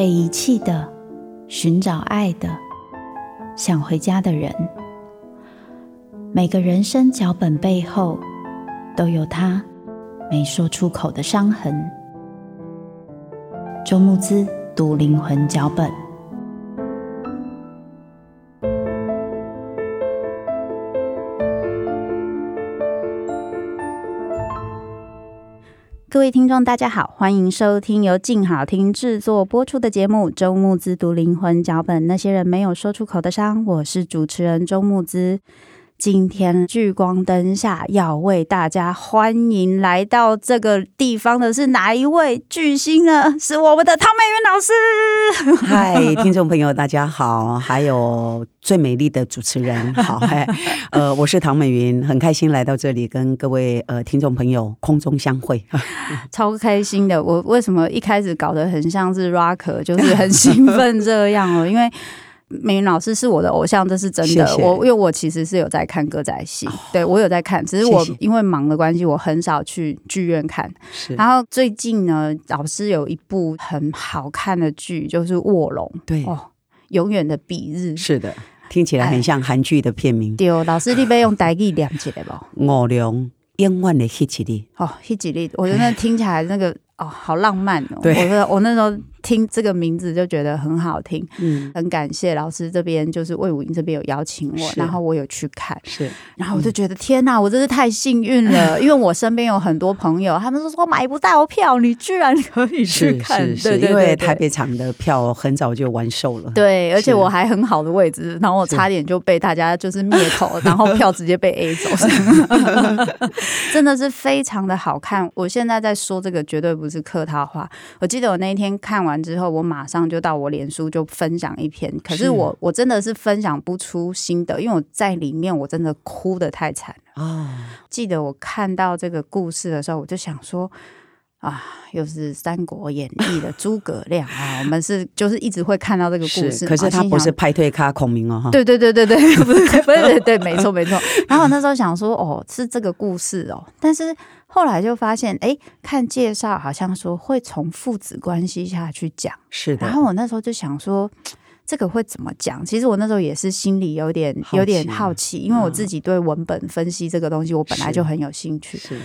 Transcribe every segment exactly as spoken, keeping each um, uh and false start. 被遗弃的、寻找爱的、想回家的人。每个人生脚本背后，都有他没说出口的伤痕。周慕姿读灵魂脚本。各位听众大家好，欢迎收听由静好听制作播出的节目周慕姿读灵魂脚本，那些人没有说出口的伤，我是主持人周慕姿。今天聚光灯下要为大家欢迎来到这个地方的是哪一位巨星呢？是我们的汤美云老师。嗨，听众朋友大家好，还有最美丽的主持人好。呃，我是唐美云，很开心来到这里跟各位呃听众朋友空中相会。超开心的，我为什么一开始搞得很像是 rocker， 就是很兴奋这样哦，因为美云老师是我的偶像，这是真的。谢谢。我因为我其实是有在看歌仔戏，哦，对，我有在看，只是我因为忙的关系，我很少去剧院看。然后最近呢，老师有一部很好看的剧，就是《卧龙》，对，哦，永远的彼日。是的，听起来很像韩剧的片名。对，老师你要用台语念起来吧。卧龙永远的彼日。哦，彼日，我觉得听起来那个。哦，好浪漫哦！我我那时候听这个名字就觉得很好听，嗯，很感谢老师这边就是魏武营这边有邀请我，然后我有去看，是，然后我就觉得，嗯，天哪，我真是太幸运了，因为我身边有很多朋友，他们说说买不到票，你居然可以去看，是是是，对对对对，因为台北场的票很早就完售了，对，而且我还很好的位置，然后我差点就被大家就是灭口，然后票直接被 A 走，真的是非常的好看。我现在在说这个绝对不是客套话，我记得我那一天看完之后，我马上就到我脸书就分享一篇，可是我我真的是分享不出心得，因为我在里面我真的哭得太惨了，哦，记得我看到这个故事的时候，我就想说啊，又是《三国演义》的诸葛亮啊，我们是就是一直会看到这个故事，是，可是他不是拍退咖孔明哦，对对对对对，不是，不是，对，没错没错。然后我那时候想说，哦，是这个故事哦，但是后来就发现，哎，看介绍好像说会从父子关系下去讲，是的。然后我那时候就想说，这个会怎么讲？其实我那时候也是心里有点有点好奇，因为我自己对文本分析这个东西，我本来就很有兴趣。是。是，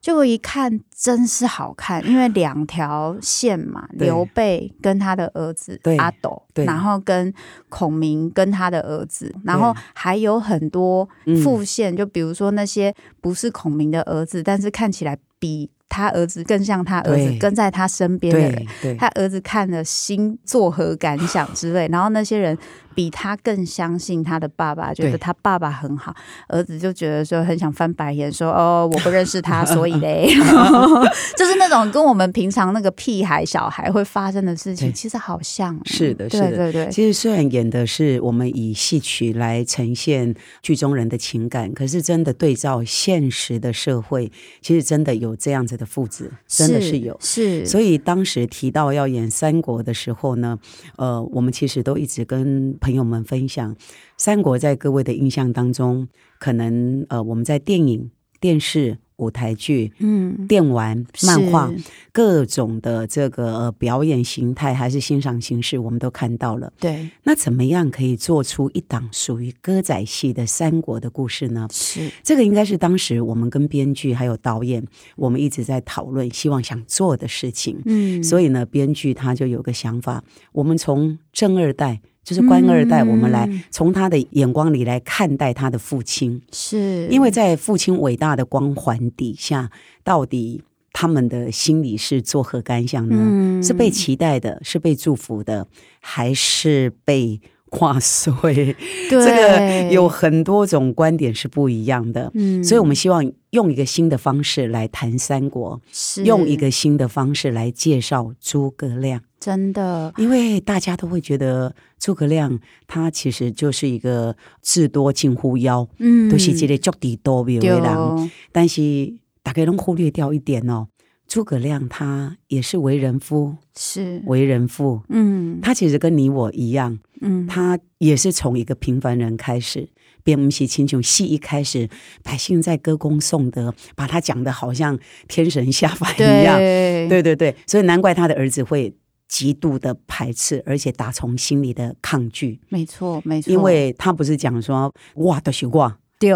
结果一看真是好看，因为两条线嘛，刘备跟他的儿子阿斗，然后跟孔明跟他的儿子，然后还有很多副线，嗯，就比如说那些不是孔明的儿子，但是看起来比他儿子更像他儿子，跟在他身边的人，他儿子看了心作何感想之类，然后那些人比他更相信他的爸爸，觉得他爸爸很好，儿子就觉得说很想翻白眼说，哦，我不认识他所以嘞就是那种跟我们平常那个屁孩小孩会发生的事情其实好像，是的，是的，对对对。其实虽然演的是我们以戏曲来呈现剧中人的情感，可是真的对照现实的社会，其实真的有这样子的父子，真的是有，是，所以当时提到要演三国的时候呢，呃，我们其实都一直跟朋友们分享，三国在各位的印象当中，可能呃我们在电影、电视、舞台剧、嗯，电玩、漫画各种的这个、呃、表演形态还是欣赏形式，我们都看到了。对，那怎么样可以做出一档属于歌仔戏的三国的故事呢？是，这个应该是当时我们跟编剧还有导演，我们一直在讨论，希望想做的事情。嗯，所以呢，编剧他就有个想法，我们从正二代。就是官二代，我们来从他的眼光里来看待他的父亲，是因为在父亲伟大的光环底下，到底他们的心里是作何感想呢？嗯，是被期待的，是被祝福的，还是被跨岁？这个有很多种观点是不一样的，嗯，所以我们希望用一个新的方式来谈三国，用一个新的方式来介绍诸葛亮。真的，因为大家都会觉得诸葛亮他其实就是一个智多近乎妖，嗯，就是一个很多妙的人，但是大家都忽略掉一点哦，诸葛亮他也是为人夫，是为人父，嗯，他其实跟你我一样，嗯，他也是从一个平凡人开始，并不是亲像戏一开始百姓在歌功颂德，把他讲得好像天神下凡一样，对对对对，所以难怪他的儿子会极度的排斥，而且打从心里的抗拒。没错没错，因为他不是讲说哇就是我，对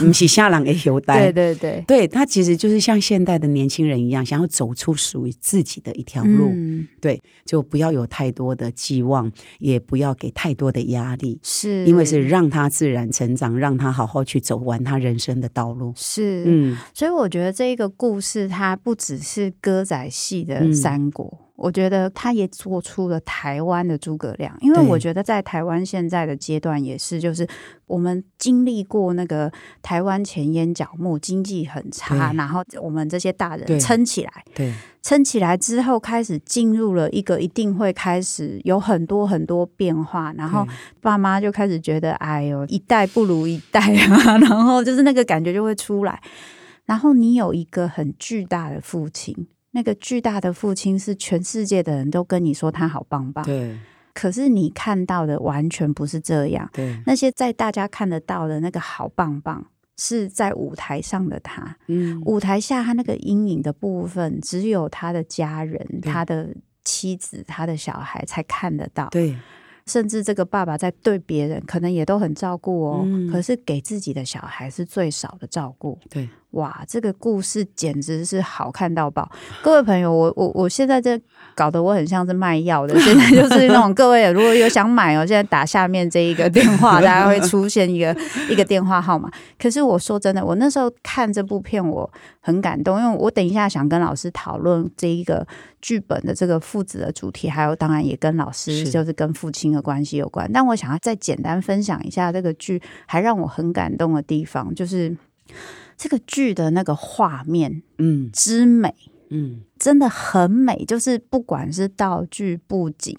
不是下人的后代，对对对对，他其实就是像现代的年轻人一样，想要走出属于自己的一条路、嗯、对，就不要有太多的寄望，也不要给太多的压力，是因为是让他自然成长，让他好好去走完他人生的道路，是、嗯、所以我觉得这一个故事它不只是歌仔戏的三国、嗯，我觉得他也做出了台湾的诸葛亮，因为我觉得在台湾现在的阶段也是，就是我们经历过那个台湾前烟角木，经济很差，然后我们这些大人撑起来，对，撑起来之后开始进入了一个一定会开始有很多很多变化，然后爸妈就开始觉得哎呦一代不如一代啊，然后就是那个感觉就会出来，然后你有一个很巨大的父亲，那个巨大的父亲是全世界的人都跟你说他好棒棒，对，可是你看到的完全不是这样，对，那些在大家看得到的那个好棒棒是在舞台上的他、嗯、舞台下他那个阴影的部分只有他的家人，他的妻子，他的小孩才看得到，对，甚至这个爸爸在对别人可能也都很照顾哦、嗯、可是给自己的小孩是最少的照顾，对，哇，这个故事简直是好看到爆。各位朋友，我我我现在这搞得我很像是卖药的，现在就是那种各位如果有想买哦，现在打下面这一个电话，大家会出现一个一个电话号码。可是我说真的，我那时候看这部片我很感动，因为我等一下想跟老师讨论这一个剧本的这个父子的主题，还有当然也跟老师就是跟父亲的关系有关。但我想要再简单分享一下这个剧还让我很感动的地方，就是这个剧的那个画面，嗯，之美，嗯，真的很美。就是不管是道具、布景，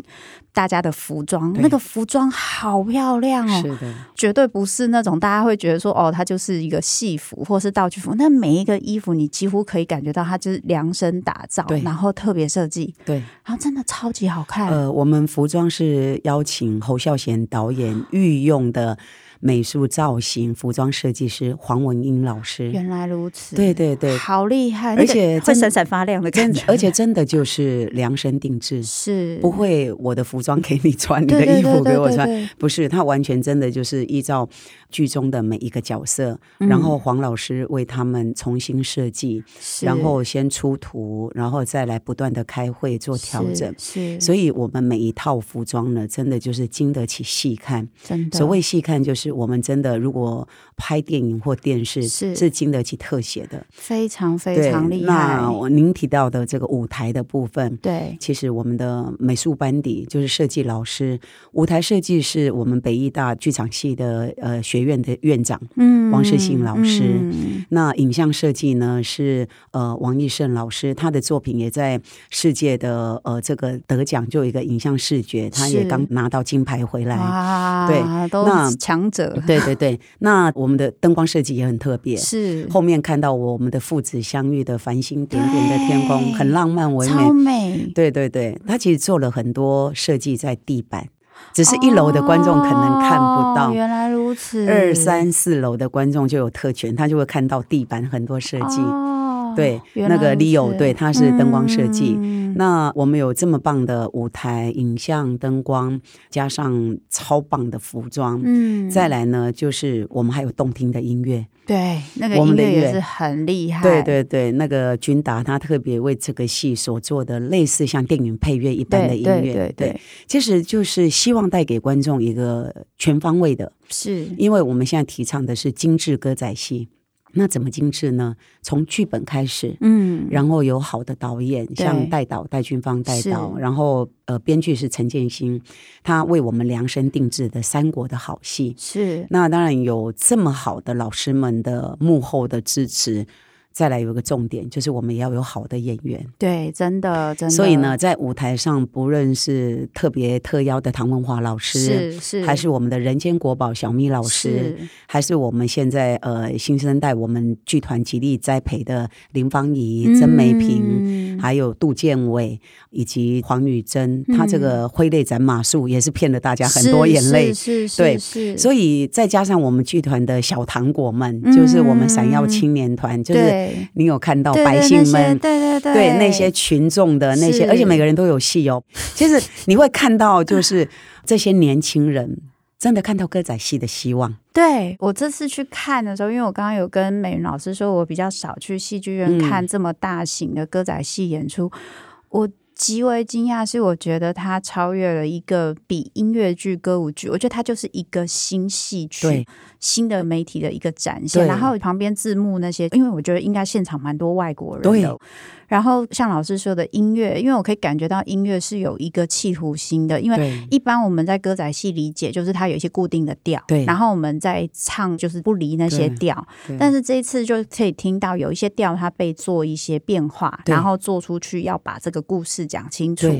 大家的服装，那个服装好漂亮哦，是的，绝对不是那种大家会觉得说哦，它就是一个戏服或是道具服。那每一个衣服，你几乎可以感觉到它就是量身打造，然后特别设计，对，然后真的超级好看。呃，我们服装是邀请侯孝贤导演御用的。美术造型服装设计师黄文英老师，原来如此，对对对，好厉害，而且、那个、会闪闪发亮的感觉，而且真的就是量身定制，是不会我的服装给你穿，对对对对对对，你的衣服给我穿，对对对对，不是，他完全真的就是依照剧中的每一个角色、嗯、然后黄老师为他们重新设计，然后先出图，然后再来不断的开会做调整，是是，所以我们每一套服装呢真的就是经得起细看，真的，所谓细看就是我们真的如果拍电影或电视 是, 是经得起特写的，非常非常厉害。那您提到的这个舞台的部分，对，其实我们的美术班底就是设计老师，舞台设计是我们北艺大剧场系的、呃、学院的院长、嗯、王世信老师、嗯、那影像设计呢是、呃、王义胜老师，他的作品也在世界的、呃、这个得奖，就有一个影像视觉，他也刚拿到金牌回来，对，都强者对对对，那我们的灯光设计也很特别，是后面看到我们的父子相遇的繁星点点的天空，很浪漫唯美，超美，对对对，他其实做了很多设计在地板，只是一楼的观众可能看不到、哦、原来如此，二三四楼的观众就有特权，他就会看到地板很多设计、哦、对，那个 Leo 对，他是灯光设计、嗯，那我们有这么棒的舞台影像灯光，加上超棒的服装，嗯，再来呢就是我们还有动听的音乐，对，那个音乐也是很厉害，对对对，那个君达他特别为这个戏所做的类似像电影配乐一般的音乐，对对 对, 对, 对，其实就是希望带给观众一个全方位的，是因为我们现在提倡的是精致歌仔戏，那怎么精致呢？从剧本开始，嗯，然后有好的导演，像戴导、戴俊芳、戴导，然后呃，编剧是陈建新，他为我们量身定制的三国的好戏，是。那当然有这么好的老师们的幕后的支持。再来有一个重点，就是我们也要有好的演员，对，真的真的。所以呢在舞台上，不论是特别特邀的唐文华老师，是是，还是我们的人间国宝小咪老师，是，还是我们现在呃新生代我们剧团极力栽培的林芳仪、嗯、曾梅平，还有杜建伟以及黄宇珍、嗯、他这个挥泪斩马谡也是骗了大家很多眼泪，是是是，对，是是，所以再加上我们剧团的小糖果们、嗯、就是我们闪耀青年团，就是对，你有看到百姓们，对对 对, 对, 对那些群众的那些，而且每个人都有戏哦。其实你会看到就是这些年轻人真的看到歌仔戏的希望。对，我这次去看的时候，因为我刚刚有跟美云老师说我比较少去戏剧院看这么大型的歌仔戏演出、嗯、我极为惊讶，是我觉得它超越了一个比音乐剧歌舞剧，我觉得它就是一个新戏剧，新的媒体的一个展现，然后旁边字幕那些，因为我觉得应该现场蛮多外国人的，对，然后像老师说的音乐，因为我可以感觉到音乐是有一个企图心的，因为一般我们在歌仔戏理解就是它有一些固定的调，对，然后我们在唱就是不离那些调，但是这一次就可以听到有一些调它被做一些变化，然后做出去要把这个故事讲清楚，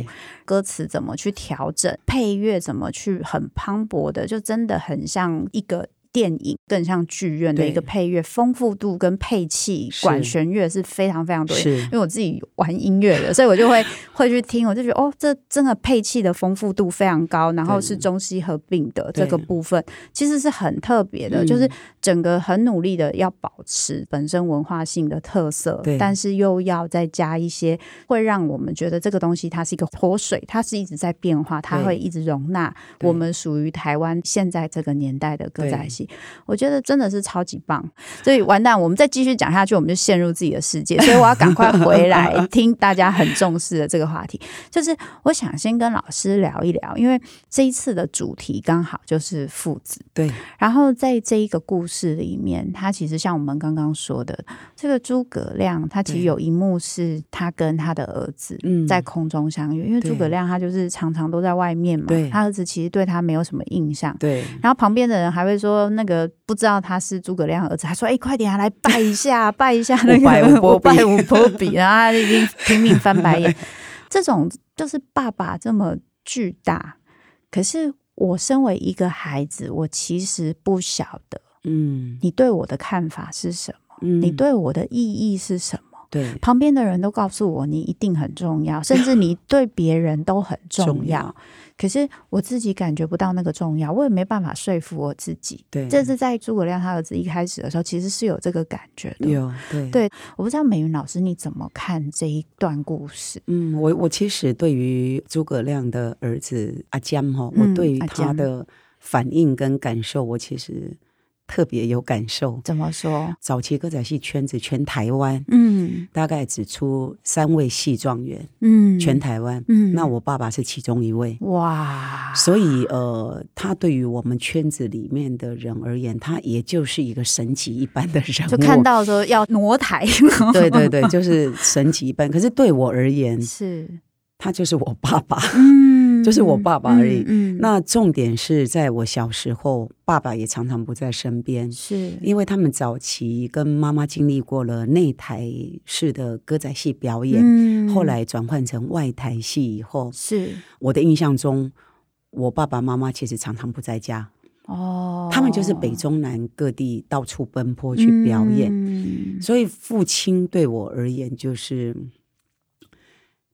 歌词怎么去调整，配乐怎么去很磅礴的，就真的很像一个电影，更像剧院的一个配乐，丰富度跟配器管弦乐是非常非常多，因为我自己玩音乐的，所以我就会会去听，我就觉得哦，这真的配器的丰富度非常高，然后是中西合并的这个部分其实是很特别的，就是整个很努力的要保持本身文化性的特色，但是又要再加一些会让我们觉得这个东西它是一个活水，它是一直在变化，它会一直容纳我们属于台湾现在这个年代的歌仔戏，我觉得真的是超级棒。所以完蛋，我们再继续讲下去我们就陷入自己的世界，所以我要赶快回来听大家很重视的这个话题。就是我想先跟老师聊一聊，因为这一次的主题刚好就是父子，对，然后在这一个故事里面，他其实像我们刚刚说的，这个诸葛亮他其实有一幕是他跟他的儿子在空中相遇，因为诸葛亮他就是常常都在外面嘛，他儿子其实对他没有什么印象，对，然后旁边的人还会说那个不知道他是诸葛亮儿子，还说哎、欸，快点、啊、来拜一下拜一下那个我拜五波比，然后他已经拼命翻白眼这种就是爸爸这么巨大，可是我身为一个孩子，我其实不晓得嗯，你对我的看法是什么、嗯、你对我的意义是什么，对，旁边的人都告诉我你一定很重要，甚至你对别人都很重要, 重要，可是我自己感觉不到那个重要，我也没办法说服我自己，对，这是在诸葛亮他儿子一开始的时候其实是有这个感觉的，有， 对, 对我不知道美云老师你怎么看这一段故事。嗯，我我其实对于诸葛亮的儿子阿姜、哦嗯、我对于他的反应跟感受我其实特别有感受。怎么说？早期歌仔戏圈子全台湾，嗯，大概只出三位戏状元，嗯，全台湾，嗯，那我爸爸是其中一位，哇！所以呃，他对于我们圈子里面的人而言，他也就是一个神级一般的人物，就看到说要挪台，对对对，就是神级一般。可是对我而言，是他就是我爸爸，嗯。就是我爸爸而已、嗯嗯嗯、那重点是在我小时候爸爸也常常不在身边，是因为他们早期跟妈妈经历过了内台式的歌仔戏表演、嗯、后来转换成外台戏以后，是我的印象中我爸爸妈妈其实常常不在家哦，他们就是北中南各地到处奔波去表演、嗯、所以父亲对我而言就是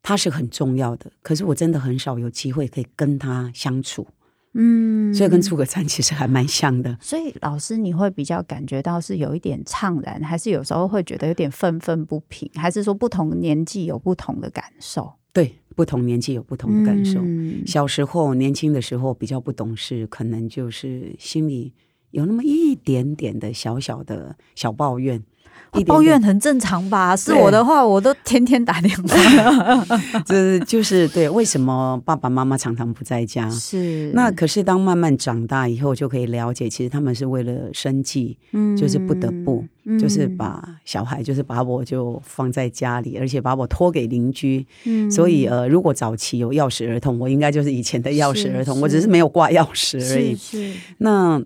他是很重要的，可是我真的很少有机会可以跟他相处，嗯，所以跟诸葛亮其实还蛮像的。所以老师你会比较感觉到是有一点怅然，还是有时候会觉得有点愤愤不平，还是说不同年纪有不同的感受？对，不同年纪有不同的感受、嗯、小时候年轻的时候比较不懂事，可能就是心里有那么一点点的小小的小抱怨，一点点抱怨很正常吧？是我的话我都天天打电话这就是对为什么爸爸妈妈常常不在家，是那可是当慢慢长大以后就可以了解，其实他们是为了生计、嗯、就是不得不、嗯、就是把小孩就是把我就放在家里，而且把我托给邻居、嗯、所以呃，如果早期有钥匙儿童，我应该就是以前的钥匙儿童，我只是没有挂钥匙而已，是是那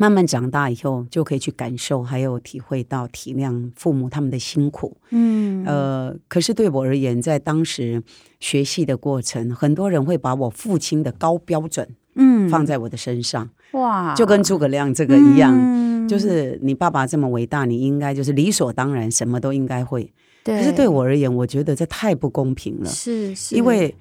慢慢长大以后就可以去感受还有体会到体谅父母他们的辛苦，嗯，呃，可是对我而言在当时学戏的过程，很多人会把我父亲的高标准嗯放在我的身上，哇，就跟诸葛亮这个一样、嗯、就是你爸爸这么伟大，你应该就是理所当然什么都应该会，可是对我而言我觉得这太不公平了，是是因为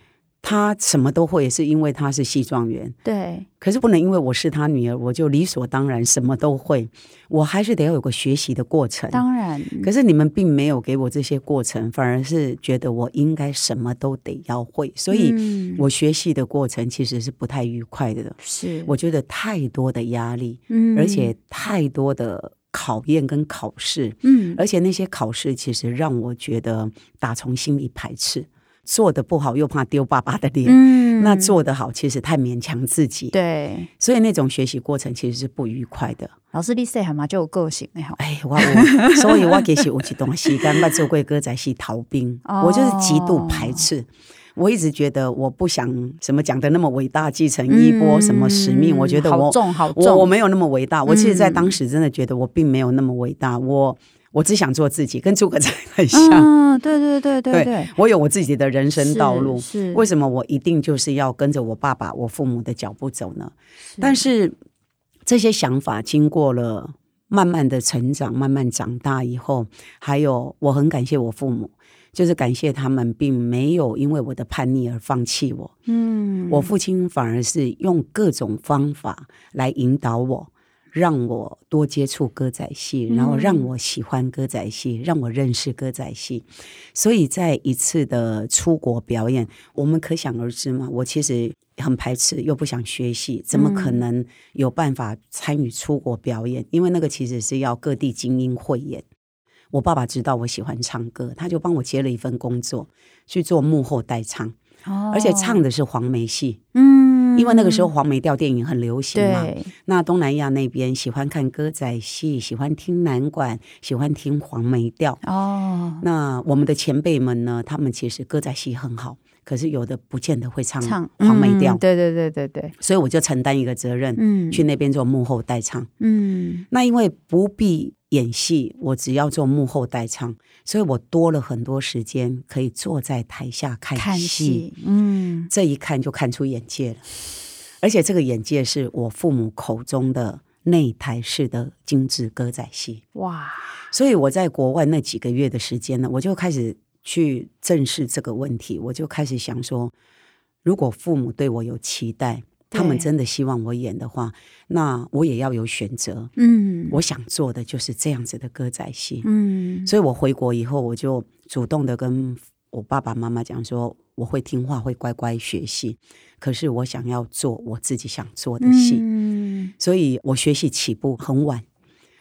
他什么都会，是因为他是系状元。对，可是不能因为我是他女儿，我就理所当然什么都会，我还是得要有个学习的过程。当然，可是你们并没有给我这些过程，反而是觉得我应该什么都得要会，所以我学习的过程其实是不太愉快的。是，我觉得太多的压力，嗯，而且太多的考验跟考试，嗯，而且那些考试其实让我觉得打从心里排斥，做得不好又怕丢爸爸的脸，嗯，那做得好其实太勉强自己，对，所以那种学习过程其实是不愉快的。老师你小孩嘛就有个性的，哎，我有所以我其实有一段时间我做过歌仔戏逃兵，哦，我就是极度排斥，我一直觉得我不想什么讲的那么伟大，继承衣钵什么使命，嗯，我觉得我好重好重， 我, 我没有那么伟大，我其实在当时真的觉得我并没有那么伟大，嗯，我我只想做自己，跟诸葛仔很像，嗯，对对对对 对, 对，我有我自己的人生道路，为什么我一定就是要跟着我爸爸我父母的脚步走呢？是，但是这些想法经过了慢慢的成长，慢慢长大以后，还有我很感谢我父母，就是感谢他们并没有因为我的叛逆而放弃我，嗯，我父亲反而是用各种方法来引导我，让我多接触歌仔戏，然后让我喜欢歌仔戏，嗯，让我认识歌仔戏。所以在一次的出国表演，我们可想而知嘛，我其实很排斥又不想学戏，怎么可能有办法参与出国表演，嗯，因为那个其实是要各地精英汇演。我爸爸知道我喜欢唱歌，他就帮我接了一份工作，去做幕后代唱，哦，而且唱的是黄梅戏，嗯，因为那个时候黄梅调电影很流行嘛，那东南亚那边喜欢看歌仔戏，喜欢听南管，喜欢听黄梅调，哦，那我们的前辈们呢，他们其实歌仔戏很好，可是有的不见得会唱黄梅调，嗯，对对对对对，所以我就承担一个责任，嗯，去那边做幕后代唱，嗯，那因为不必演戏，我只要做幕后代唱，所以我多了很多时间可以坐在台下看戏，看戏，嗯，这一看就看出眼界了，而且这个眼界是我父母口中的内台式的精致歌仔戏，哇！所以我在国外那几个月的时间呢，我就开始去正视这个问题，我就开始想说，如果父母对我有期待，他们真的希望我演的话，那我也要有选择，嗯，我想做的就是这样子的歌仔戏，嗯，所以我回国以后，我就主动的跟我爸爸妈妈讲说，我会听话，会乖乖学戏，可是我想要做我自己想做的戏，嗯，所以我学习起步很晚，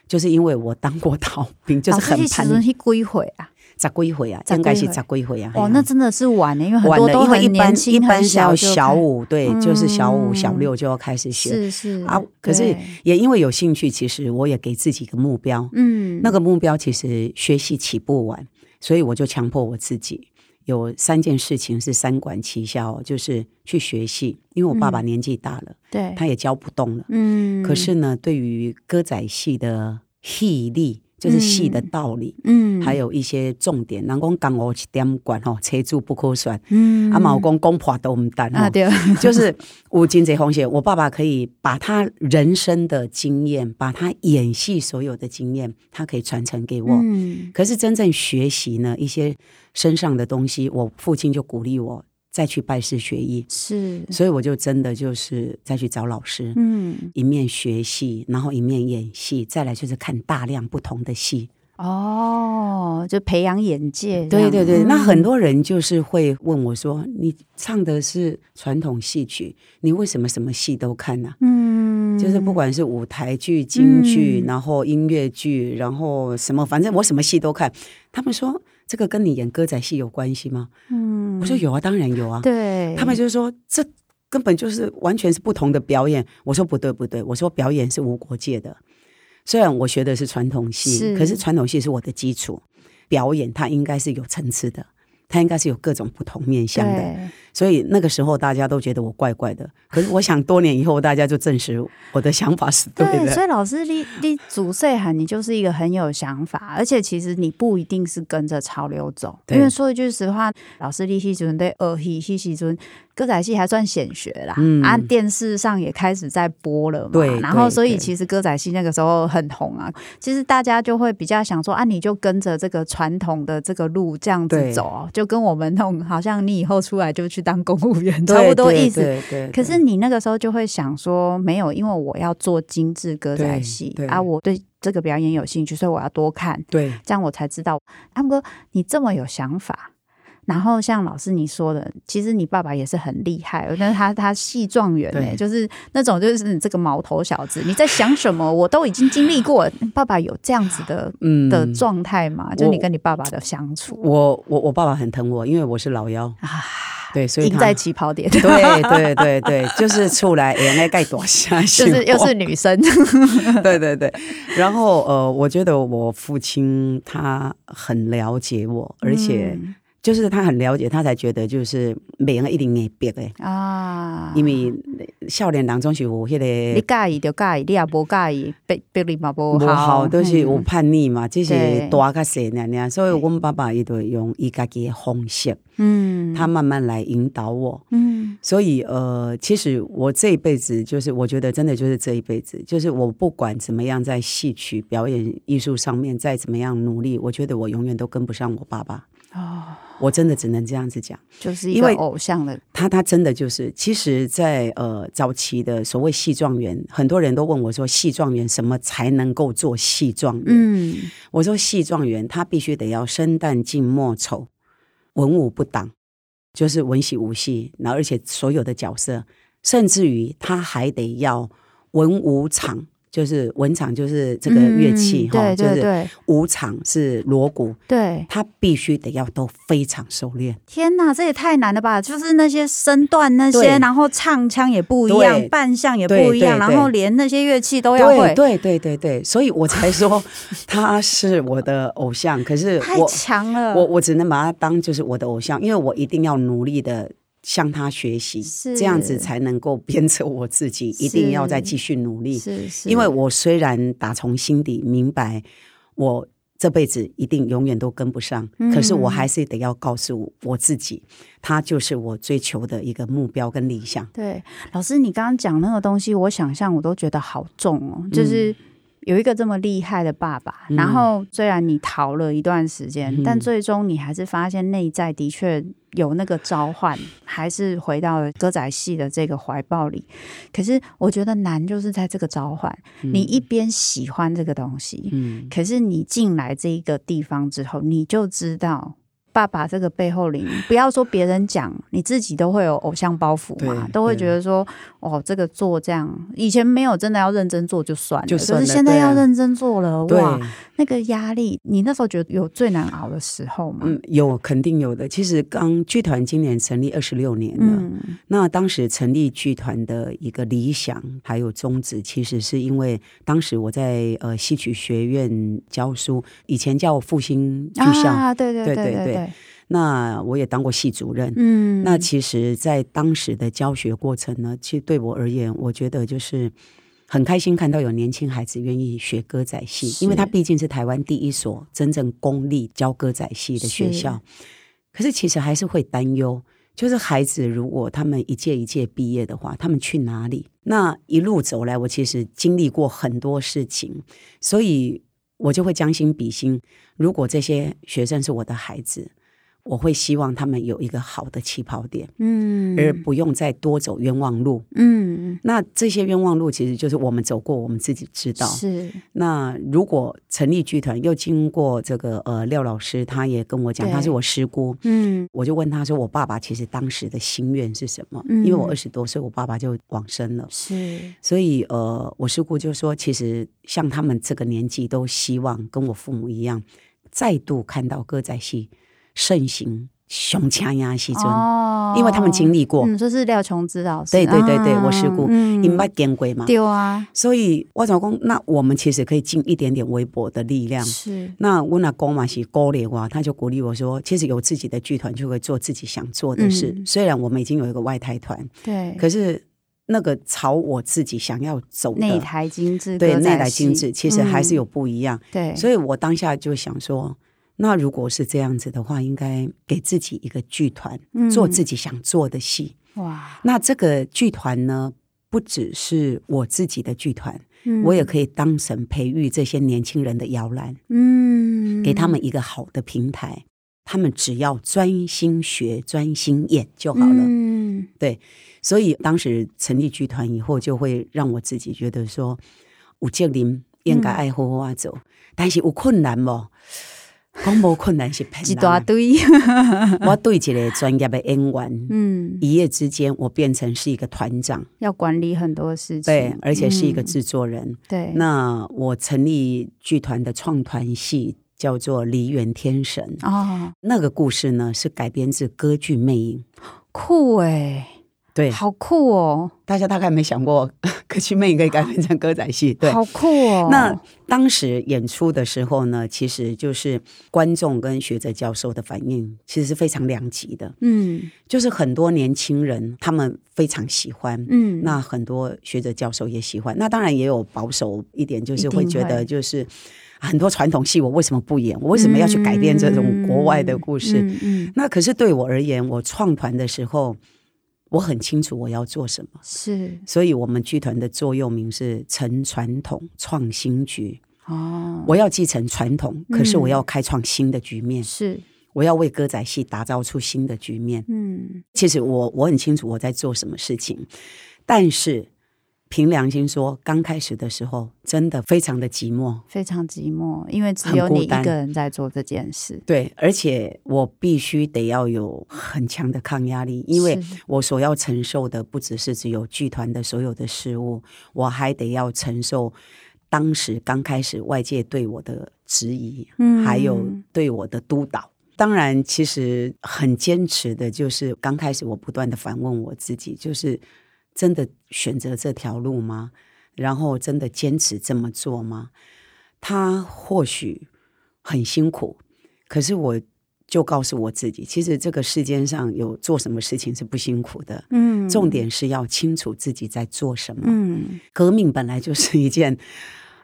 就是因为我当过逃兵，就是很叛逆。老师，你是几岁啊？十几岁啊，应该是十几岁啊。哦，那真的是晚了，因为很多都很年轻，因为一般一般是要小五，对，嗯，就是小五小六就要开始学。是是啊，可是也因为有兴趣，其实我也给自己一个目标，嗯，那个目标其实学习起步晚，所以我就强迫我自己有三件事情是三管齐下哦，就是去学戏，因为我爸爸年纪大了，嗯，对，他也教不动了，嗯，可是呢，对于歌仔戏的戏力，就是戏的道理，嗯，还有一些重点，人家说江湖一点管吼，车主不可算，嗯，啊，也有说讲破都不担啊，对，就是有很多方面，我爸爸可以把他人生的经验，把他演戏所有的经验，他可以传承给我，嗯，可是真正学习呢，一些身上的东西，我父亲就鼓励我再去拜师学艺，是，所以我就真的就是再去找老师，嗯，一面学戏，然后一面演戏，再来就是看大量不同的戏，哦，就培养眼界，对对对，嗯，那很多人就是会问我说，你唱的是传统戏曲，你为什么什么戏都看啊？嗯，就是不管是舞台剧、京剧，嗯，然后音乐剧，然后什么，反正我什么戏都看。他们说，这个跟你演歌仔戏有关系吗？嗯，我说有啊，当然有啊。对，他们就说这根本就是完全是不同的表演。我说不对不对，我说表演是无国界的。虽然我学的是传统戏，是，可是传统戏是我的基础，表演它应该是有层次的，它应该是有各种不同面向的。所以那个时候大家都觉得我怪怪的，可是我想多年以后大家就证实我的想法是对的。对，所以老师你你自小孩你就是一个很有想法，而且其实你不一定是跟着潮流走，因为说一句实话，老师你那时候在学戏，那时候歌仔戏还算显学啦、嗯、啊，电视上也开始在播了嘛，对，然后所以其实歌仔戏那个时候很红啊，其实大家就会比较想说啊，你就跟着这个传统的这个路这样子走，就跟我们那种好像你以后出来就去当公务员差不多意思，对对对对，可是你那个时候就会想说没有，因为我要做精致歌仔戏啊，我对这个表演有兴趣，所以我要多看，对，这样我才知道。他们说你这么有想法，然后像老师你说的，其实你爸爸也是很厉害，但是他他戏状元、欸、就是那种就是你这个毛头小子，你在想什么我都已经经历过了。爸爸有这样子的、嗯、的状态吗？就你跟你爸爸的相处。我我我爸爸很疼我，因为我是老幺啊，对，所以赢在起跑点。对对对对，就是出来也那盖朵下，就是又是女生。对对对，然后呃，我觉得我父亲他很了解我，而且、嗯。就是他很了解，他才觉得就是每人一定硬逼的啊，因为少年人总是有那个你介意就介意，你也无介意，逼逼你嘛无好，都、就是有叛逆嘛，这是大较细呢呢，所以我们爸爸伊就用伊家己的方式，嗯，他慢慢来引导我，嗯，所以呃，其实我这一辈子就是我觉得真的就是这一辈子，就是我不管怎么样在戏曲表演艺术上面再怎么样努力，我觉得我永远都跟不上我爸爸。哦，我真的只能这样子讲，就是一个偶像的他，他真的就是，其实在，在呃早期的所谓戏状元，很多人都问我说，戏状元什么才能够做戏状元？嗯，我说戏状元他必须得要生旦净末丑，文武不挡，就是文戏武戏，然后而且所有的角色，甚至于他还得要文武场。就是文场就是这个乐器、嗯、对对对，就是武场是锣鼓，对，他必须得要都非常熟练。天哪，这也太难了吧，就是那些身段那些，然后唱腔也不一样，扮相也不一样，然后连那些乐器都要会，对对对对，所以我才说他是我的偶像。可是我太强了，我我只能把他当就是我的偶像，因为我一定要努力的向他学习，这样子才能够鞭策我自己一定要再继续努力。因为我虽然打从心底明白我这辈子一定永远都跟不上、嗯、可是我还是得要告诉我自己，他就是我追求的一个目标跟理想。对，老师你刚刚讲那个东西，我想象我都觉得好重哦，就是、嗯，有一个这么厉害的爸爸，然后虽然你逃了一段时间、嗯、但最终你还是发现内在的确有那个召唤，还是回到了歌仔戏的这个怀抱里。可是我觉得难就是在这个召唤、嗯、你一边喜欢这个东西、嗯、可是你进来这一个地方之后，你就知道爸爸这个背后灵，不要说别人讲，你自己都会有偶像包袱嘛，都会觉得说哦，这个做这样，以前没有真的要认真做就算了，就算了，可是现在要认真做了、啊、哇，那个压力，你那时候觉得有最难熬的时候吗？嗯，有，肯定有的。其实刚剧团今年成立二十六年了、嗯，那当时成立剧团的一个理想还有宗旨，其实是因为当时我在呃戏曲学院教书，以前叫复兴剧校，啊、对对对对对。对对，那我也当过系主任，嗯，那其实在当时的教学过程呢，其实对我而言，我觉得就是很开心看到有年轻孩子愿意学歌仔戏，因为它毕竟是台湾第一所真正公立教歌仔戏的学校。可是其实还是会担忧，就是孩子如果他们一届一届毕业的话，他们去哪里？那一路走来，我其实经历过很多事情，所以我就会将心比心，如果这些学生是我的孩子，我会希望他们有一个好的起跑点，嗯，而不用再多走冤枉路，嗯，那这些冤枉路其实就是我们走过，我们自己知道。是。那如果成立剧团，又经过这个呃廖老师，他也跟我讲，他是我师姑，嗯，我就问他说，我爸爸其实当时的心愿是什么？嗯、因为我二十多岁，我爸爸就往生了，是，所以呃，我师姑就说，其实像他们这个年纪，都希望跟我父母一样，再度看到歌仔戏。盛行熊腔呀戏尊，因为他们经历过，嗯，就是廖琼枝老师，对对对对，啊、我师姑，嗯，因为见过嘛，对啊，所以我想说，那我们其实可以尽一点点微薄的力量。是，那我阿公嘛是鼓励我，他就鼓励我说，其实有自己的剧团就会做自己想做的事。嗯、虽然我们已经有一个外台团，对，可是那个朝我自己想要走的内台精致，对内台精致，其实还是有不一样。嗯、对，所以我当下就想说。那如果是这样子的话，应该给自己一个剧团，做自己想做的戏。嗯、哇！那这个剧团呢，不只是我自己的剧团，嗯、我也可以当成培育这些年轻人的摇篮，嗯，给他们一个好的平台，他们只要专心学、专心演就好了。嗯，对。所以当时成立剧团以后，就会让我自己觉得说，有责任应该爱好好做，但是有困难吗？讲无困难是骗人，一大堆。我对一个专业的演员，嗯，一夜之间我变成是一个团长，要管理很多事情，对，而且是一个制作人。嗯、对，那我成立剧团的创团戏叫做《梨园天神》哦，那个故事呢是改编自歌剧《魅影》，酷哎、欸，对，好酷哦！大家大概没想过歌剧《魅影》可以改编成歌仔戏，对，好酷哦。那当时演出的时候呢，其实就是观众跟学者教授的反应其实是非常两极的，嗯，就是很多年轻人他们非常喜欢，嗯，那很多学者教授也喜欢，那当然也有保守一点，就是会觉得就是。很多传统戏我为什么不演？我为什么要去改编这种国外的故事？嗯嗯嗯、那可是对我而言，我创团的时候，我很清楚我要做什么。是，所以我们剧团的座右铭是“承传统，创新局”。哦，我要继承传统，可是我要开创新的局面。嗯、是。我要为歌仔戏打造出新的局面。嗯，其实我我很清楚我在做什么事情，但是。凭良心说，刚开始的时候真的非常的寂寞，非常寂寞，因为只有你一个人在做这件事。对，而且我必须得要有很强的抗压力，因为我所要承受的不只是只有剧团的所有的事物，我还得要承受当时刚开始外界对我的质疑，嗯、还有对我的督导。当然，其实很坚持的就是刚开始我不断的反问我自己，就是。真的选择这条路吗？然后真的坚持这么做吗？他或许很辛苦，可是我就告诉我自己，其实这个世间上有做什么事情是不辛苦的。嗯，重点是要清楚自己在做什么。嗯，革命本来就是一件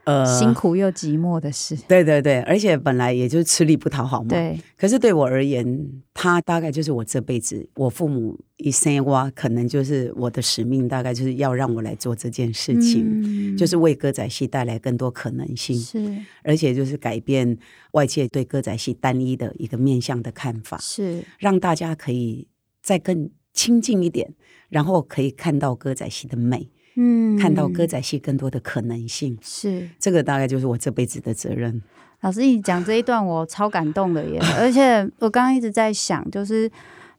呃辛苦又寂寞的事。对对对，而且本来也就是吃力不讨好嘛。对。可是对我而言，他大概就是我这辈子，我父母一生我可能就是我的使命，大概就是要让我来做这件事情，嗯、就是为歌仔戏带来更多可能性，是，而且就是改变外界对歌仔戏单一的一个面向的看法，是，让大家可以再更亲近一点，然后可以看到歌仔戏的美。嗯，看到歌仔戏更多的可能性，是，这个大概就是我这辈子的责任。老师你讲这一段我超感动的耶而且我刚刚一直在想，就是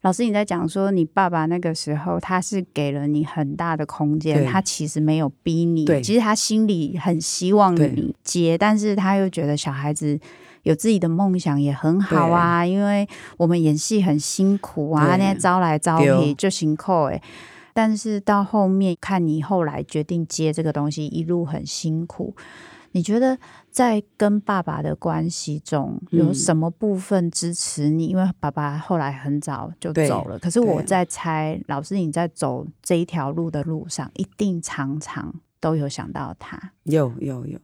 老师你在讲说你爸爸那个时候他是给了你很大的空间，他其实没有逼你，其实他心里很希望你接，但是他又觉得小孩子有自己的梦想也很好啊，因为我们演戏很辛苦啊，那招来招去很辛苦耶，但是到后面看你后来决定接这个东西一路很辛苦，你觉得在跟爸爸的关系中有什么部分支持你？嗯、因为爸爸后来很早就走了，可是我在猜，老师你在走这一条路的路上一定常常都有想到他。有有有，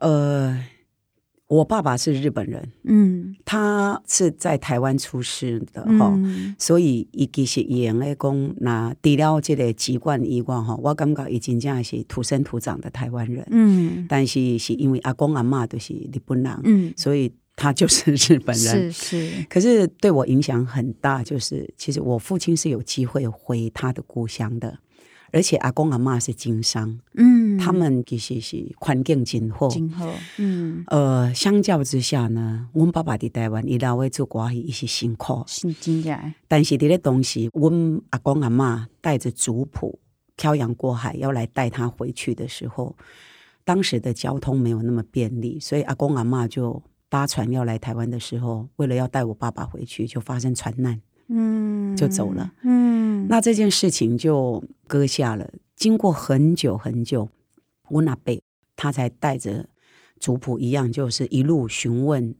呃我爸爸是日本人，嗯，他是在台湾出世的，嗯、所以他其实他用的说，那除了这个籍贯以外，我感觉他真的是土生土长的台湾人，嗯，但是是因为阿公阿嬷都是日本人，嗯，所以他就是日本人，是是。可是对我影响很大，就是其实我父亲是有机会回他的故乡的。而且阿公阿嬷是经商，嗯，他们其实是环境真好，真好，嗯，呃，相较之下呢，我爸爸在台湾，伊老的做歌戏，伊是辛苦，是真的。但是伫咧当时，我阿公阿嬷带着族谱漂洋过海要来带他回去的时候，当时的交通没有那么便利，所以阿公阿嬷就搭船要来台湾的时候，为了要带我爸爸回去，就发生船难。嗯，就走了。嗯，那这件事情就搁下了。经过很久很久，我阿伯他才带着族谱一样，就是一路询问、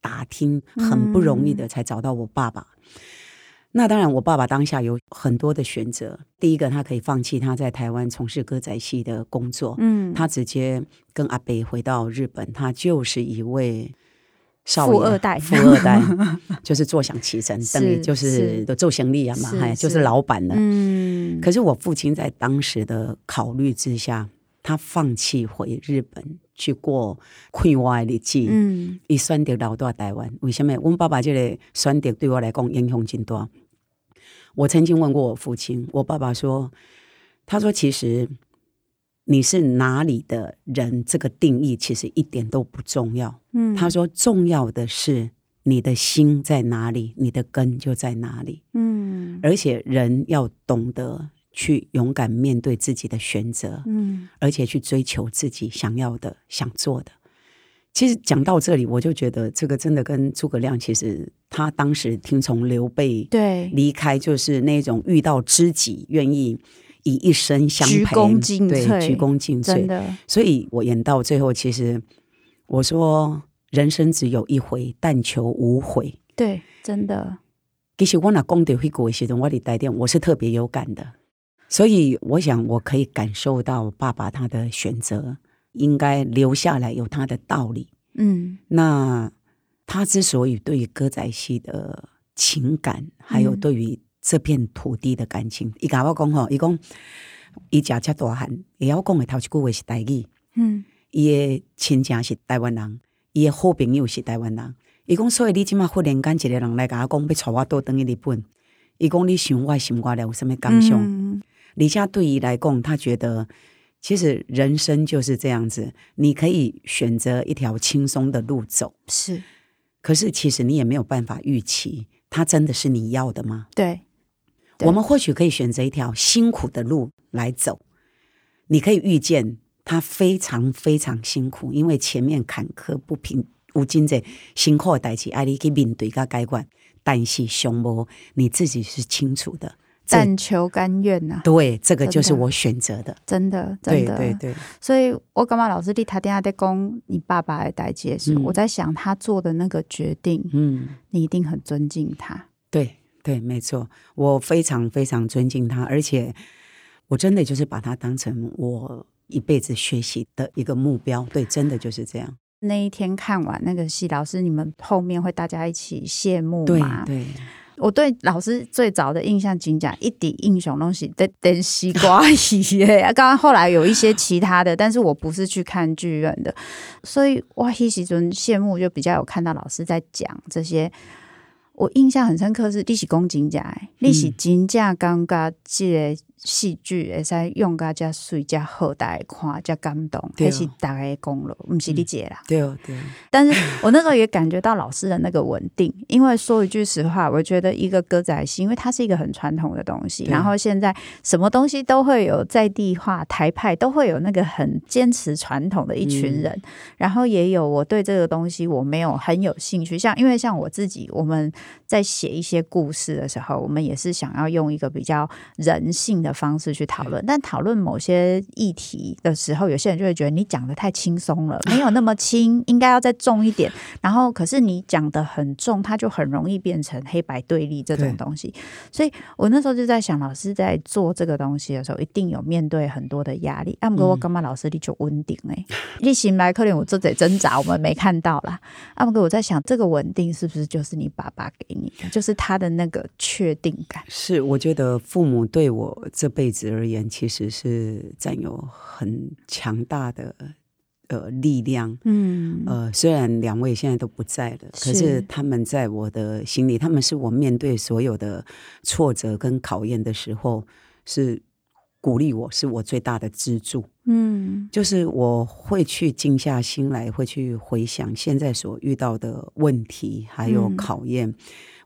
打听，很不容易的才找到我爸爸。嗯、那当然，我爸爸当下有很多的选择。第一个，他可以放弃他在台湾从事歌仔戏的工作，嗯，他直接跟阿伯回到日本，他就是一位。少爷富二代，富二代就是坐享其成，等于就是都做生意了嘛，哎，就是老板了。嗯，可是我父亲在当时的考虑之下，他放弃回日本去过快活的日子，嗯，他选择留在台湾。为什么？我爸爸这个选择对我来讲影响很大。我曾经问过我父亲，我爸爸说，他说其实你是哪里的人这个定义其实一点都不重要，嗯，他说重要的是你的心在哪里，你的根就在哪里，嗯，而且人要懂得去勇敢面对自己的选择，嗯，而且去追求自己想要的想做的。其实讲到这里，我就觉得这个真的跟诸葛亮，其实他当时听从刘备离开，就是那种遇到知己愿意以一生相陪，鞠躬尽瘁，鞠躬尽瘁，真的。所以我演到最后，其实我说人生只有一回，但求无悔。对，真的。其实我如果说到那句的时候，我在台电我是特别有感的，所以我想我可以感受到爸爸他的选择应该留下来有他的道理。嗯，那他之所以对于歌仔戏的情感，还有对于这片土地的感情，他跟我说，他说他吃这大汉，他要说的头一句话是台语，嗯，他的亲戚是台湾人，他的好朋友是台湾人。他说所以你现在忽然间一个人来跟我说要带我倒回去日本，他说你想我的心肝有什么感想，嗯，而且对他来说，他觉得其实人生就是这样子，你可以选择一条轻松的路走，是，可是其实你也没有办法预期它真的是你要的吗？ 对， 对，我们或许可以选择一条辛苦的路来走，你可以预见它非常非常辛苦，因为前面坎坷不平，有很多辛苦的事情要你去面对跟解决，但是最没你自己是清楚的，但求甘愿呐，啊，对，这个就是我选择的，真的，真的，对对对。所以我感觉老师你头先在讲你爸爸的代志，嗯，我在想他做的那个决定，嗯，你一定很尊敬他。对对，没错，我非常非常尊敬他，而且我真的就是把他当成我一辈子学习的一个目标。对，真的就是这样。那一天看完那个戏，老师你们后面会大家一起谢幕吗？对。对，我对老师最早的印象真的一滴英雄都是在等西瓜戏，刚刚后来有一些其他的，但是我不是去看剧院的，所以我那时候羡慕就比较有看到老师在讲这些。我印象很深刻是你是说真的，你是真的感觉这个戏剧可以用到这么美，这么好，大家看这么感动，那是大家说了，不是你一个人，嗯，对哦，对哦。但是我那时候也感觉到老师的那个稳定，因为说一句实话，我觉得一个歌仔戏，因为它是一个很传统的东西，然后现在什么东西都会有在地化，台派都会有那个很坚持传统的一群人，嗯，然后也有我对这个东西我没有很有兴趣，像因为像我自己，我们在写一些故事的时候，我们也是想要用一个比较人性的方式去讨论，但讨论某些议题的时候，有些人就会觉得你讲的太轻松了，没有那么轻，应该要再重一点，然后可是你讲的很重，它就很容易变成黑白对立这种东西。所以我那时候就在想，老师在做这个东西的时候一定有面对很多的压力，不过我感觉老师你很稳定，欸，你心里可能有很多挣扎我们没看到啦，不过我在想这个稳定是不是就是你爸爸给你的，就是他的那个确定感。是，我觉得父母对我这辈子而言，其实是占有很强大的呃力量。嗯，呃，虽然两位现在都不在了，可是他们在我的心里，他们是我面对所有的挫折跟考验的时候，是鼓励我，是我最大的支柱。嗯，就是我会去静下心来，会去回想现在所遇到的问题，还有考验。嗯，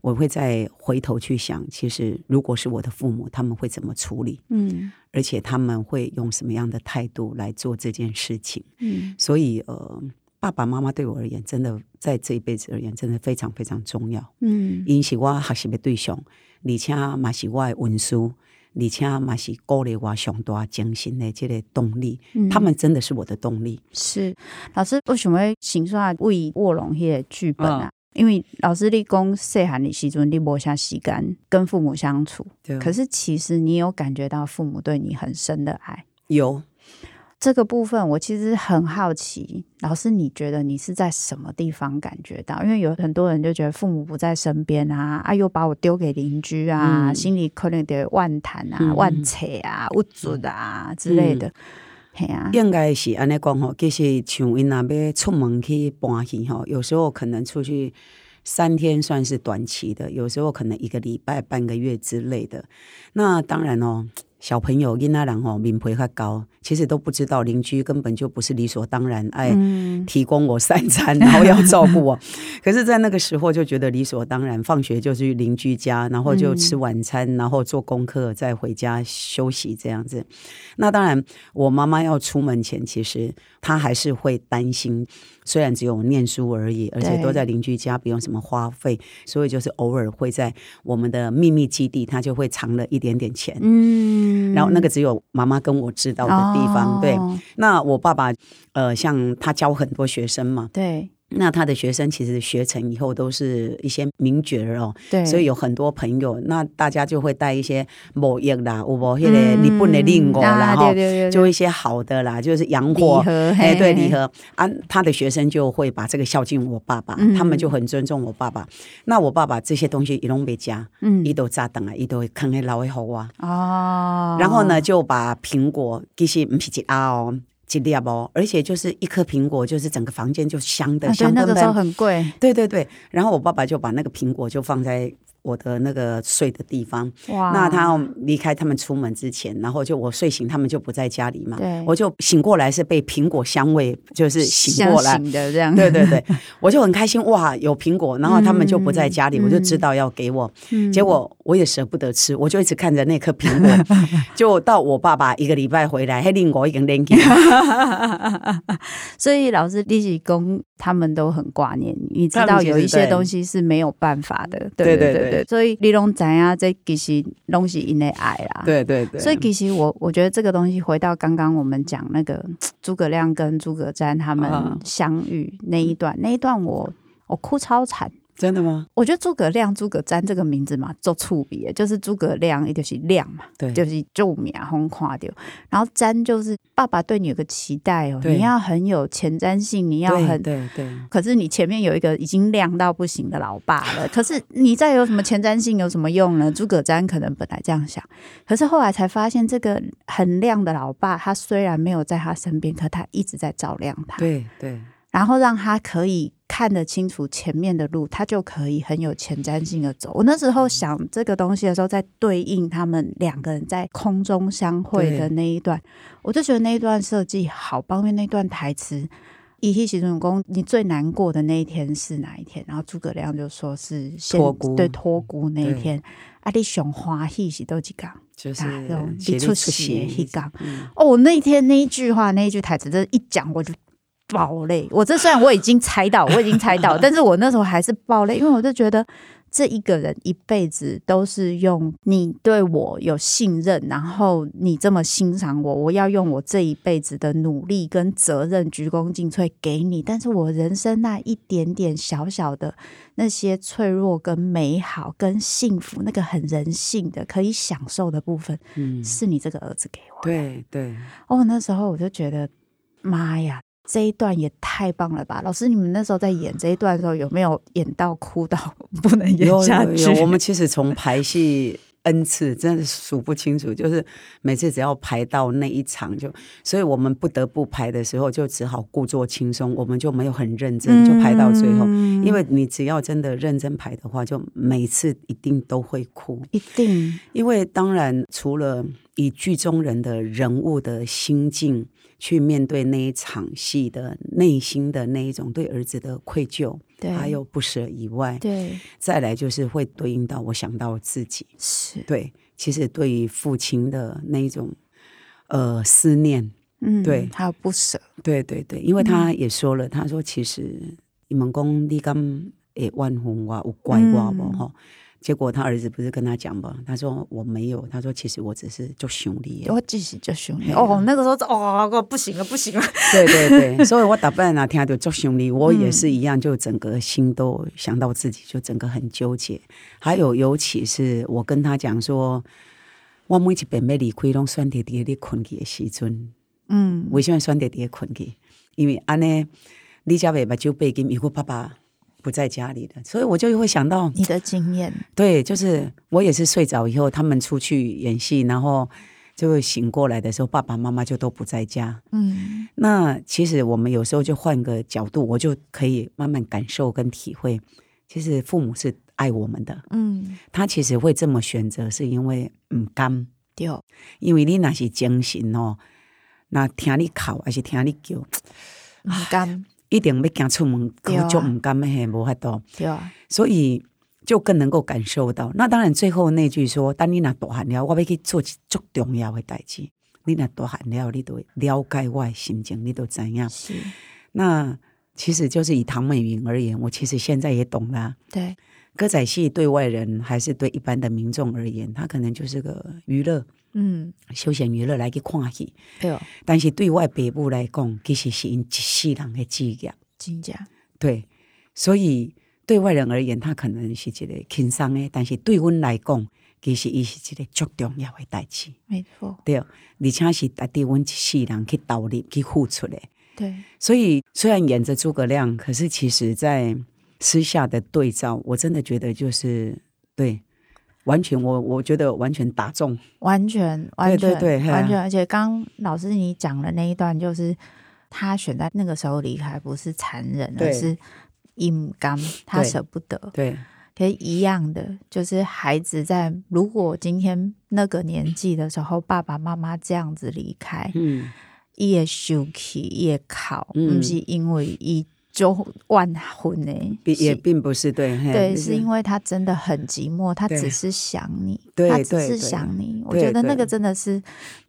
我会再回头去想，其实如果是我的父母，他们会怎么处理，嗯，而且他们会用什么样的态度来做这件事情，嗯，所以呃，爸爸妈妈对我而言，真的在这一辈子而言，真的非常非常重要，嗯，因是我学习的对象，而且也是我的文书，而且也是鼓励我最大精神的这个动力，嗯，他们真的是我的动力。是，老师为什么会想说为卧龙那个剧本啊？嗯，因为老师你说小孩的时候你没什么时间跟父母相处，可是其实你有感觉到父母对你很深的爱。有，这个部分我其实很好奇，老师你觉得你是在什么地方感觉到？因为有很多人就觉得父母不在身边啊，啊又把我丢给邻居啊，嗯、心里可能得万谈啊、嗯、万扯啊、无助啊之类的。嗯啊、应该是安尼讲吼，其实像因那要出门去搬去吼，有时候可能出去三天算是短期的，有时候可能一个礼拜、半个月之类的。那当然哦，小朋友囡仔人吼敏皮较高，其实都不知道邻居根本就不是理所当然爱提供我三餐，嗯、然后要照顾我。可是，在那个时候就觉得理所当然，放学就去邻居家，然后就吃晚餐，然后做功课，再回家休息这样子。那当然，我妈妈要出门前，其实她还是会担心。虽然只有念书而已，而且都在邻居家，不用什么花费，所以就是偶尔会在我们的秘密基地，她就会藏了一点点钱。嗯，然后那个只有妈妈跟我知道的地方。哦、对，那我爸爸，呃，像他教很多学生嘛，对。那他的学生其实学成以后都是一些名角儿哦，对，所以有很多朋友，那大家就会带一些贸易啦，有无迄个日本的令果啦，哈、嗯，就一些好的啦，就是洋货，哎，对，礼盒啊，他的学生就会把这个孝敬我爸爸，嗯、他们就很尊重我爸爸。那我爸爸这些东西他都不吃，嗯，他都炸等啊，他都放在老的给我哦，然后呢就把苹果其实不是一盒哦。一粒哦，而且就是一颗苹果，就是整个房间就香的，啊、香喷喷。对，那个时候很贵。对对对，然后我爸爸就把那个苹果就放在我的那个睡的地方。哇！那他离开他们出门之前，然后就我睡醒，他们就不在家里嘛。对。我就醒过来是被苹果香味就是醒过来醒的这样。对对对，我就很开心哇，有苹果，然后他们就不在家里，嗯、我就知道要给我。嗯、结果我也舍不得吃，我就一直看着那颗苹果，就到我爸爸一个礼拜回来，那苹果已经扔掉。所以老师你是说他们都很挂念你，你知道有一些东西是没有办法的，对对 对, 对, 对, 对，所以你都知道这其实都是他们的爱啦，对对对，所以其实 我, 我觉得这个东西回到刚刚我们讲那个诸葛亮跟诸葛瞻他们相遇那一段、啊、那一段我我哭超惨。真的吗？我觉得诸葛亮、诸葛瞻这个名字嘛，做触笔，就是诸葛亮，也就是亮嘛，对，就是救命轰垮掉。然后瞻就是爸爸对你有个期待哦，你要很有前瞻性，你要很对对对。可是你前面有一个已经亮到不行的老爸了，可是你再有什么前瞻性有什么用呢？诸葛瞻可能本来这样想，可是后来才发现，这个很亮的老爸，他虽然没有在他身边，可他一直在照亮他。对对。然后让他可以看得清楚前面的路，他就可以很有前瞻性的走。我那时候想这个东西的时候，在对应他们两个人在空中相会的那一段，我就觉得那一段设计好棒，因为那段台词伊迄时阵讲，你最难过的那一天是哪一天？然后诸葛亮就说是脱孤，对，脱孤那一天。啊，你上欢喜是都几讲？就是你出血一讲。哦，那天那一句话，那一句台词，这一讲我就爆泪。我这虽然我已经猜到我已经猜到但是我那时候还是爆泪，因为我就觉得这一个人一辈子都是用你对我有信任，然后你这么欣赏我，我要用我这一辈子的努力跟责任鞠躬尽瘁给你，但是我人生那一点点小小的那些脆弱跟美好跟幸福，那个很人性的可以享受的部分、嗯、是你这个儿子给我的。对对哦，那时候我就觉得妈呀，这一段也太棒了吧！老师，你们那时候在演这一段的时候，有没有演到哭到不能演下去？有有有，我们其实从排戏n 次，真的数不清楚，就是每次只要排到那一场就，所以我们不得不排的时候，就只好故作轻松，我们就没有很认真，就排到最后。嗯、因为你只要真的认真排的话，就每次一定都会哭，一定。因为当然，除了以剧中人的人物的心境去面对那一场戏的内心的那一种对儿子的愧疚，还有不舍以外，对，再来就是会对应到我想到自己，是对，其实对于父亲的那一种呃思念，嗯，对，还有不舍，对对对，因为他也说了，嗯、他说其实你们讲你敢会怨恨我，有怪我无吼？嗯，结果他儿子不是跟他讲吗？他说我没有，他说其实我只是很想你，我只是很想你。哦，那个时候哦，我不行了，不行了。对对对，所以我大半啊听到很想你，我也是一样，就整个心都想到自己，就整个很纠结。还有，尤其是我跟他讲说，我每一遍要离开，拢选择在你睡觉的时阵。嗯，为什么选择在困去？因为安尼你家袂把酒备金，如果爸爸不在家里的，所以我就会想到你的经验。对，就是我也是睡着以后，他们出去演戏，然后就会醒过来的时候，爸爸妈妈就都不在家。嗯，那其实我们有时候就换个角度，我就可以慢慢感受跟体会，其实父母是爱我们的。嗯，他其实会这么选择，是因为唔甘。对，因为你那是精神哦。那听你哭还是听你叫，不甘，一定要走出门，就不甘，没办法，所以就更能够感受到。那当然最后那句说，但你如果大汉了，我要去做很重要的事情，你如果大汉了，你就了解我的心情，你就知道。那其实就是以唐美云而言，我其实现在也懂啦。对，歌仔戏对外人还是对一般的民众而言，它可能就是个娱乐，嗯，休闲娱乐来去看戏，对哦。但是对我的父母来讲，其实是因一世人的职业，真的。对，所以对外人而言，他可能是一个轻松的，但是对我们来讲，其实伊是一个足重要的代志，没错。对，而且是值得我们一世人去投入、去付出的。对，所以虽然演着诸葛亮，可是其实在私下的对照，我真的觉得就是对。完全我我觉得完全打中，完全完全对对对，完全。而且刚老师你讲的那一段，就是他选在那个时候离开，不是残忍，而是不甘，他舍不得。对，可是一样的，就是孩子在如果今天那个年纪的时候，爸爸妈妈这样子离开，嗯，他会生气，他会哭，嗯，不是因为他就万婚呢，也并不是对对，是因为他真的很寂寞，他只是想你，他只是想你。我觉得那个真的是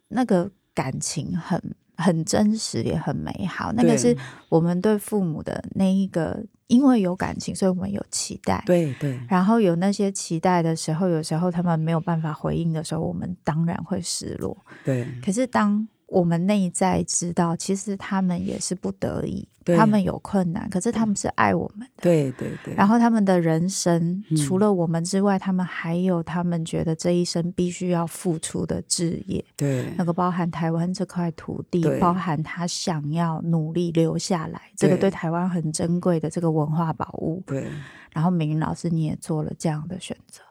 那个感情很很真实，也很美好。那个是我们对父母的那一个，因为有感情，所以我们有期待。对对。然后有那些期待的时候，有时候他们没有办法回应的时候，我们当然会失落。对。可是当我们内在知道，其实他们也是不得已，他们有困难，可是他们是爱我们的。对对对。然后他们的人生，嗯，除了我们之外，他们还有他们觉得这一生必须要付出的志业。对，那个包含台湾这块土地，包含他想要努力留下来，这个对台湾很珍贵的这个文化宝物。对。然后明云老师，你也做了这样的选择，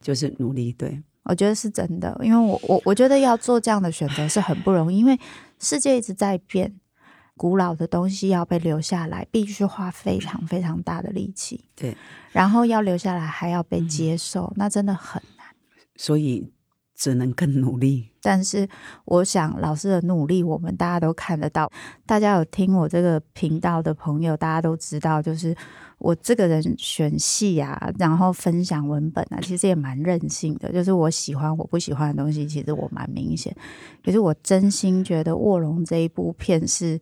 就是努力。对。我觉得是真的，因为我我我觉得要做这样的选择是很不容易，因为世界一直在变，古老的东西要被留下来，必须花非常非常大的力气。对，然后要留下来还要被接受，嗯，那真的很难，所以只能更努力。但是我想老师的努力我们大家都看得到，大家有听我这个频道的朋友大家都知道，就是我这个人选戏啊，然后分享文本啊，其实也蛮任性的，就是我喜欢我不喜欢的东西其实我蛮明显。可是我真心觉得卧龙这一部片是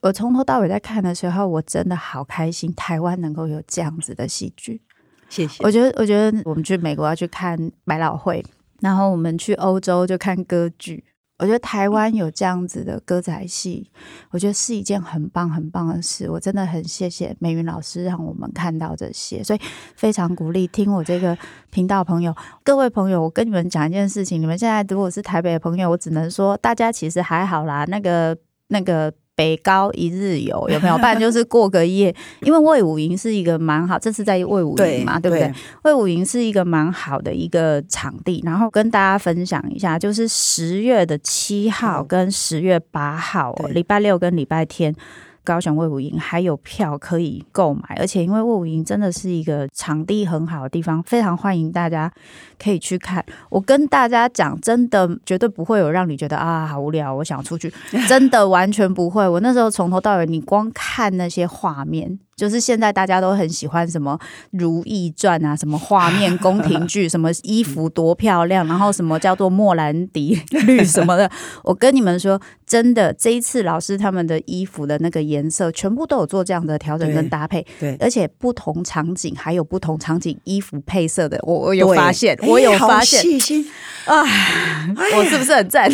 我从头到尾在看的时候，我真的好开心台湾能够有这样子的戏剧。谢谢。我觉得我觉得我们去美国要去看百老汇，然后我们去欧洲就看歌剧，我觉得台湾有这样子的歌仔戏，我觉得是一件很棒很棒的事。我真的很谢谢美云老师让我们看到这些，所以非常鼓励听我这个频道朋友。各位朋友，我跟你们讲一件事情，你们现在如果是台北的朋友，我只能说大家其实还好啦，那个那个北高一日游有没有？不然就是过个夜，因为卫武营是一个蛮好，这次在卫武营嘛， 对, 对不对？卫武营是一个蛮好的一个场地，然后跟大家分享一下，就是十月的七号跟十月八号，哦，礼拜六跟礼拜天。高雄卫武营还有票可以购买，而且因为卫武营真的是一个场地很好的地方，非常欢迎大家可以去看。我跟大家讲，真的绝对不会有让你觉得啊好无聊，我想出去，真的完全不会。我那时候从头到尾，你光看那些画面，就是现在大家都很喜欢什么如懿传啊，什么画面宫廷剧，什么衣服多漂亮，然后什么叫做莫兰迪绿什么的。我跟你们说真的，这一次老师他们的衣服的那个颜色全部都有做这样的调整跟搭配。对，而且不同场景还有不同场景衣服配色的，我, 我有发现我有发现、欸、好细心啊！我是不是很赞？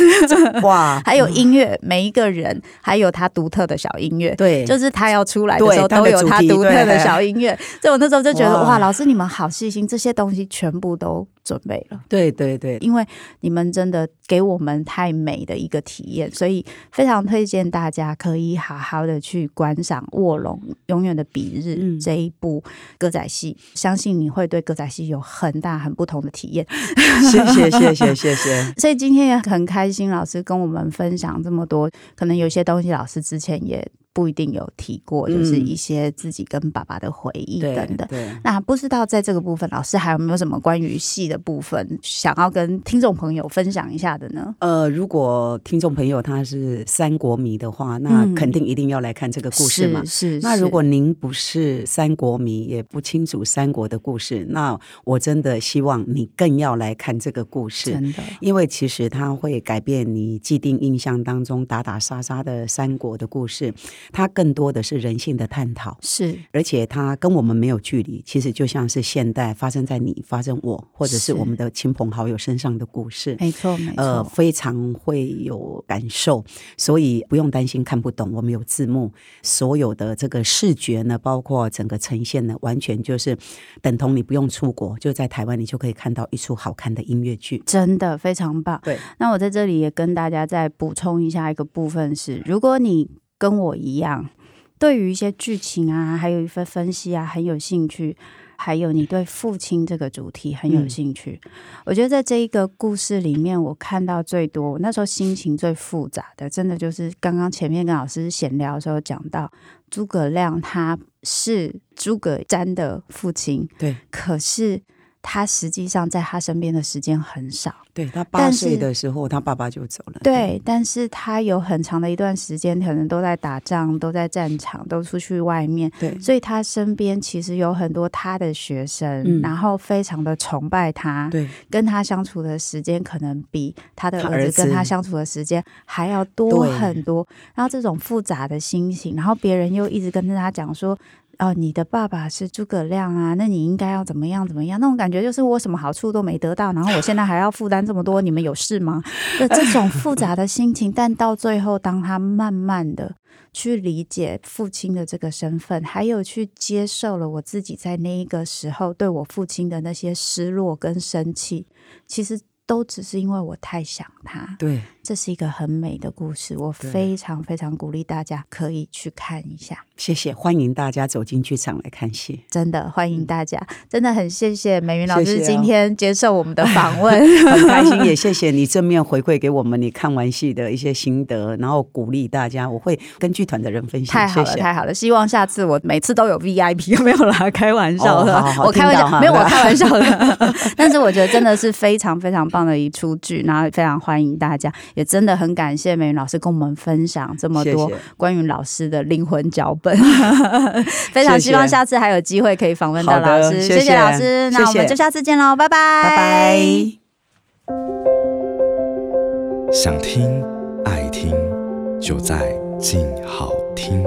哇！还有音乐，每一个人还有他独特的小音乐。对，就是他要出来的时候都有他独特的小音乐，所以我那时候就觉得 哇, 哇，老师你们好细心，这些东西全部都准备了。对对对，因为你们真的给我们太美的一个体验，所以非常推荐大家可以好好的去观赏卧龙永远的彼日、嗯、这一部歌仔戏，相信你会对歌仔戏有很大很不同的体验。谢谢谢谢谢谢。所以今天也很开心老师跟我们分享这么多，可能有些东西老师之前也不一定有提过，就是一些自己跟爸爸的回忆等等、嗯、那不知道在这个部分老师还有没有什么关于戏的部分想要跟听众朋友分享一下的呢？呃，如果听众朋友他是三国迷的话，那肯定一定要来看这个故事嘛、嗯、是是是。那如果您不是三国迷，也不清楚三国的故事，那我真的希望你更要来看这个故事，真的，因为其实它会改变你既定印象当中打打杀杀的三国的故事，它更多的是人性的探讨，是，而且它跟我们没有距离，其实就像是现代发生在你发生我或者是我们的亲朋好友身上的故事，没错没错、呃、非常会有感受，所以不用担心看不懂，我们有字幕，所有的这个视觉呢，包括整个呈现呢，完全就是等同你不用出国，就在台湾你就可以看到一出好看的音乐剧，真的非常棒。对，那我在这里也跟大家再补充一下一个部分是，如果你跟我一样对于一些剧情啊还有一份分析啊很有兴趣，还有你对父亲这个主题很有兴趣、嗯、我觉得在这一个故事里面我看到最多，我那时候心情最复杂的真的就是刚刚前面跟老师闲聊的时候讲到诸葛亮他是诸葛瞻的父亲，对，可是他实际上在他身边的时间很少，对，他八岁的时候他爸爸就走了，对、嗯、但是他有很长的一段时间可能都在打仗，都在战场，都出去外面，对，所以他身边其实有很多他的学生、嗯、然后非常的崇拜他，对，跟他相处的时间可能比他的儿子跟他相处的时间还要多很多，然后这种复杂的心情，然后别人又一直跟他讲说哦，你的爸爸是诸葛亮啊，那你应该要怎么样怎么样，那种感觉就是我什么好处都没得到，然后我现在还要负担这么多，你们有事吗？这种复杂的心情，但到最后当他慢慢的去理解父亲的这个身份，还有去接受了我自己在那一个时候对我父亲的那些失落跟生气，其实都只是因为我太想他，对，这是一个很美的故事，我非常非常鼓励大家可以去看一下。谢谢，欢迎大家走进剧场来看戏，真的欢迎大家、嗯、真的很谢谢美云老师今天接受我们的访问，谢谢、哦、很开心，也谢谢你正面回馈给我们你看完戏的一些心得，然后鼓励大家，我会跟剧团的人分享。太好了，谢谢，太好了，希望下次我每次都有 V I P， 没有啦，开玩笑的、哦、我开玩笑，没有，我开玩笑的但是我觉得真的是非常非常棒的一出剧，然后非常欢迎大家，也真的很感谢美云老师跟我们分享这么多关于老师的灵魂脚本，谢谢非常希望下次还有机会可以访问到老师，谢 谢, 谢谢老师，谢谢，那我们就下次见喽，拜拜拜拜。想听爱听就在静好听。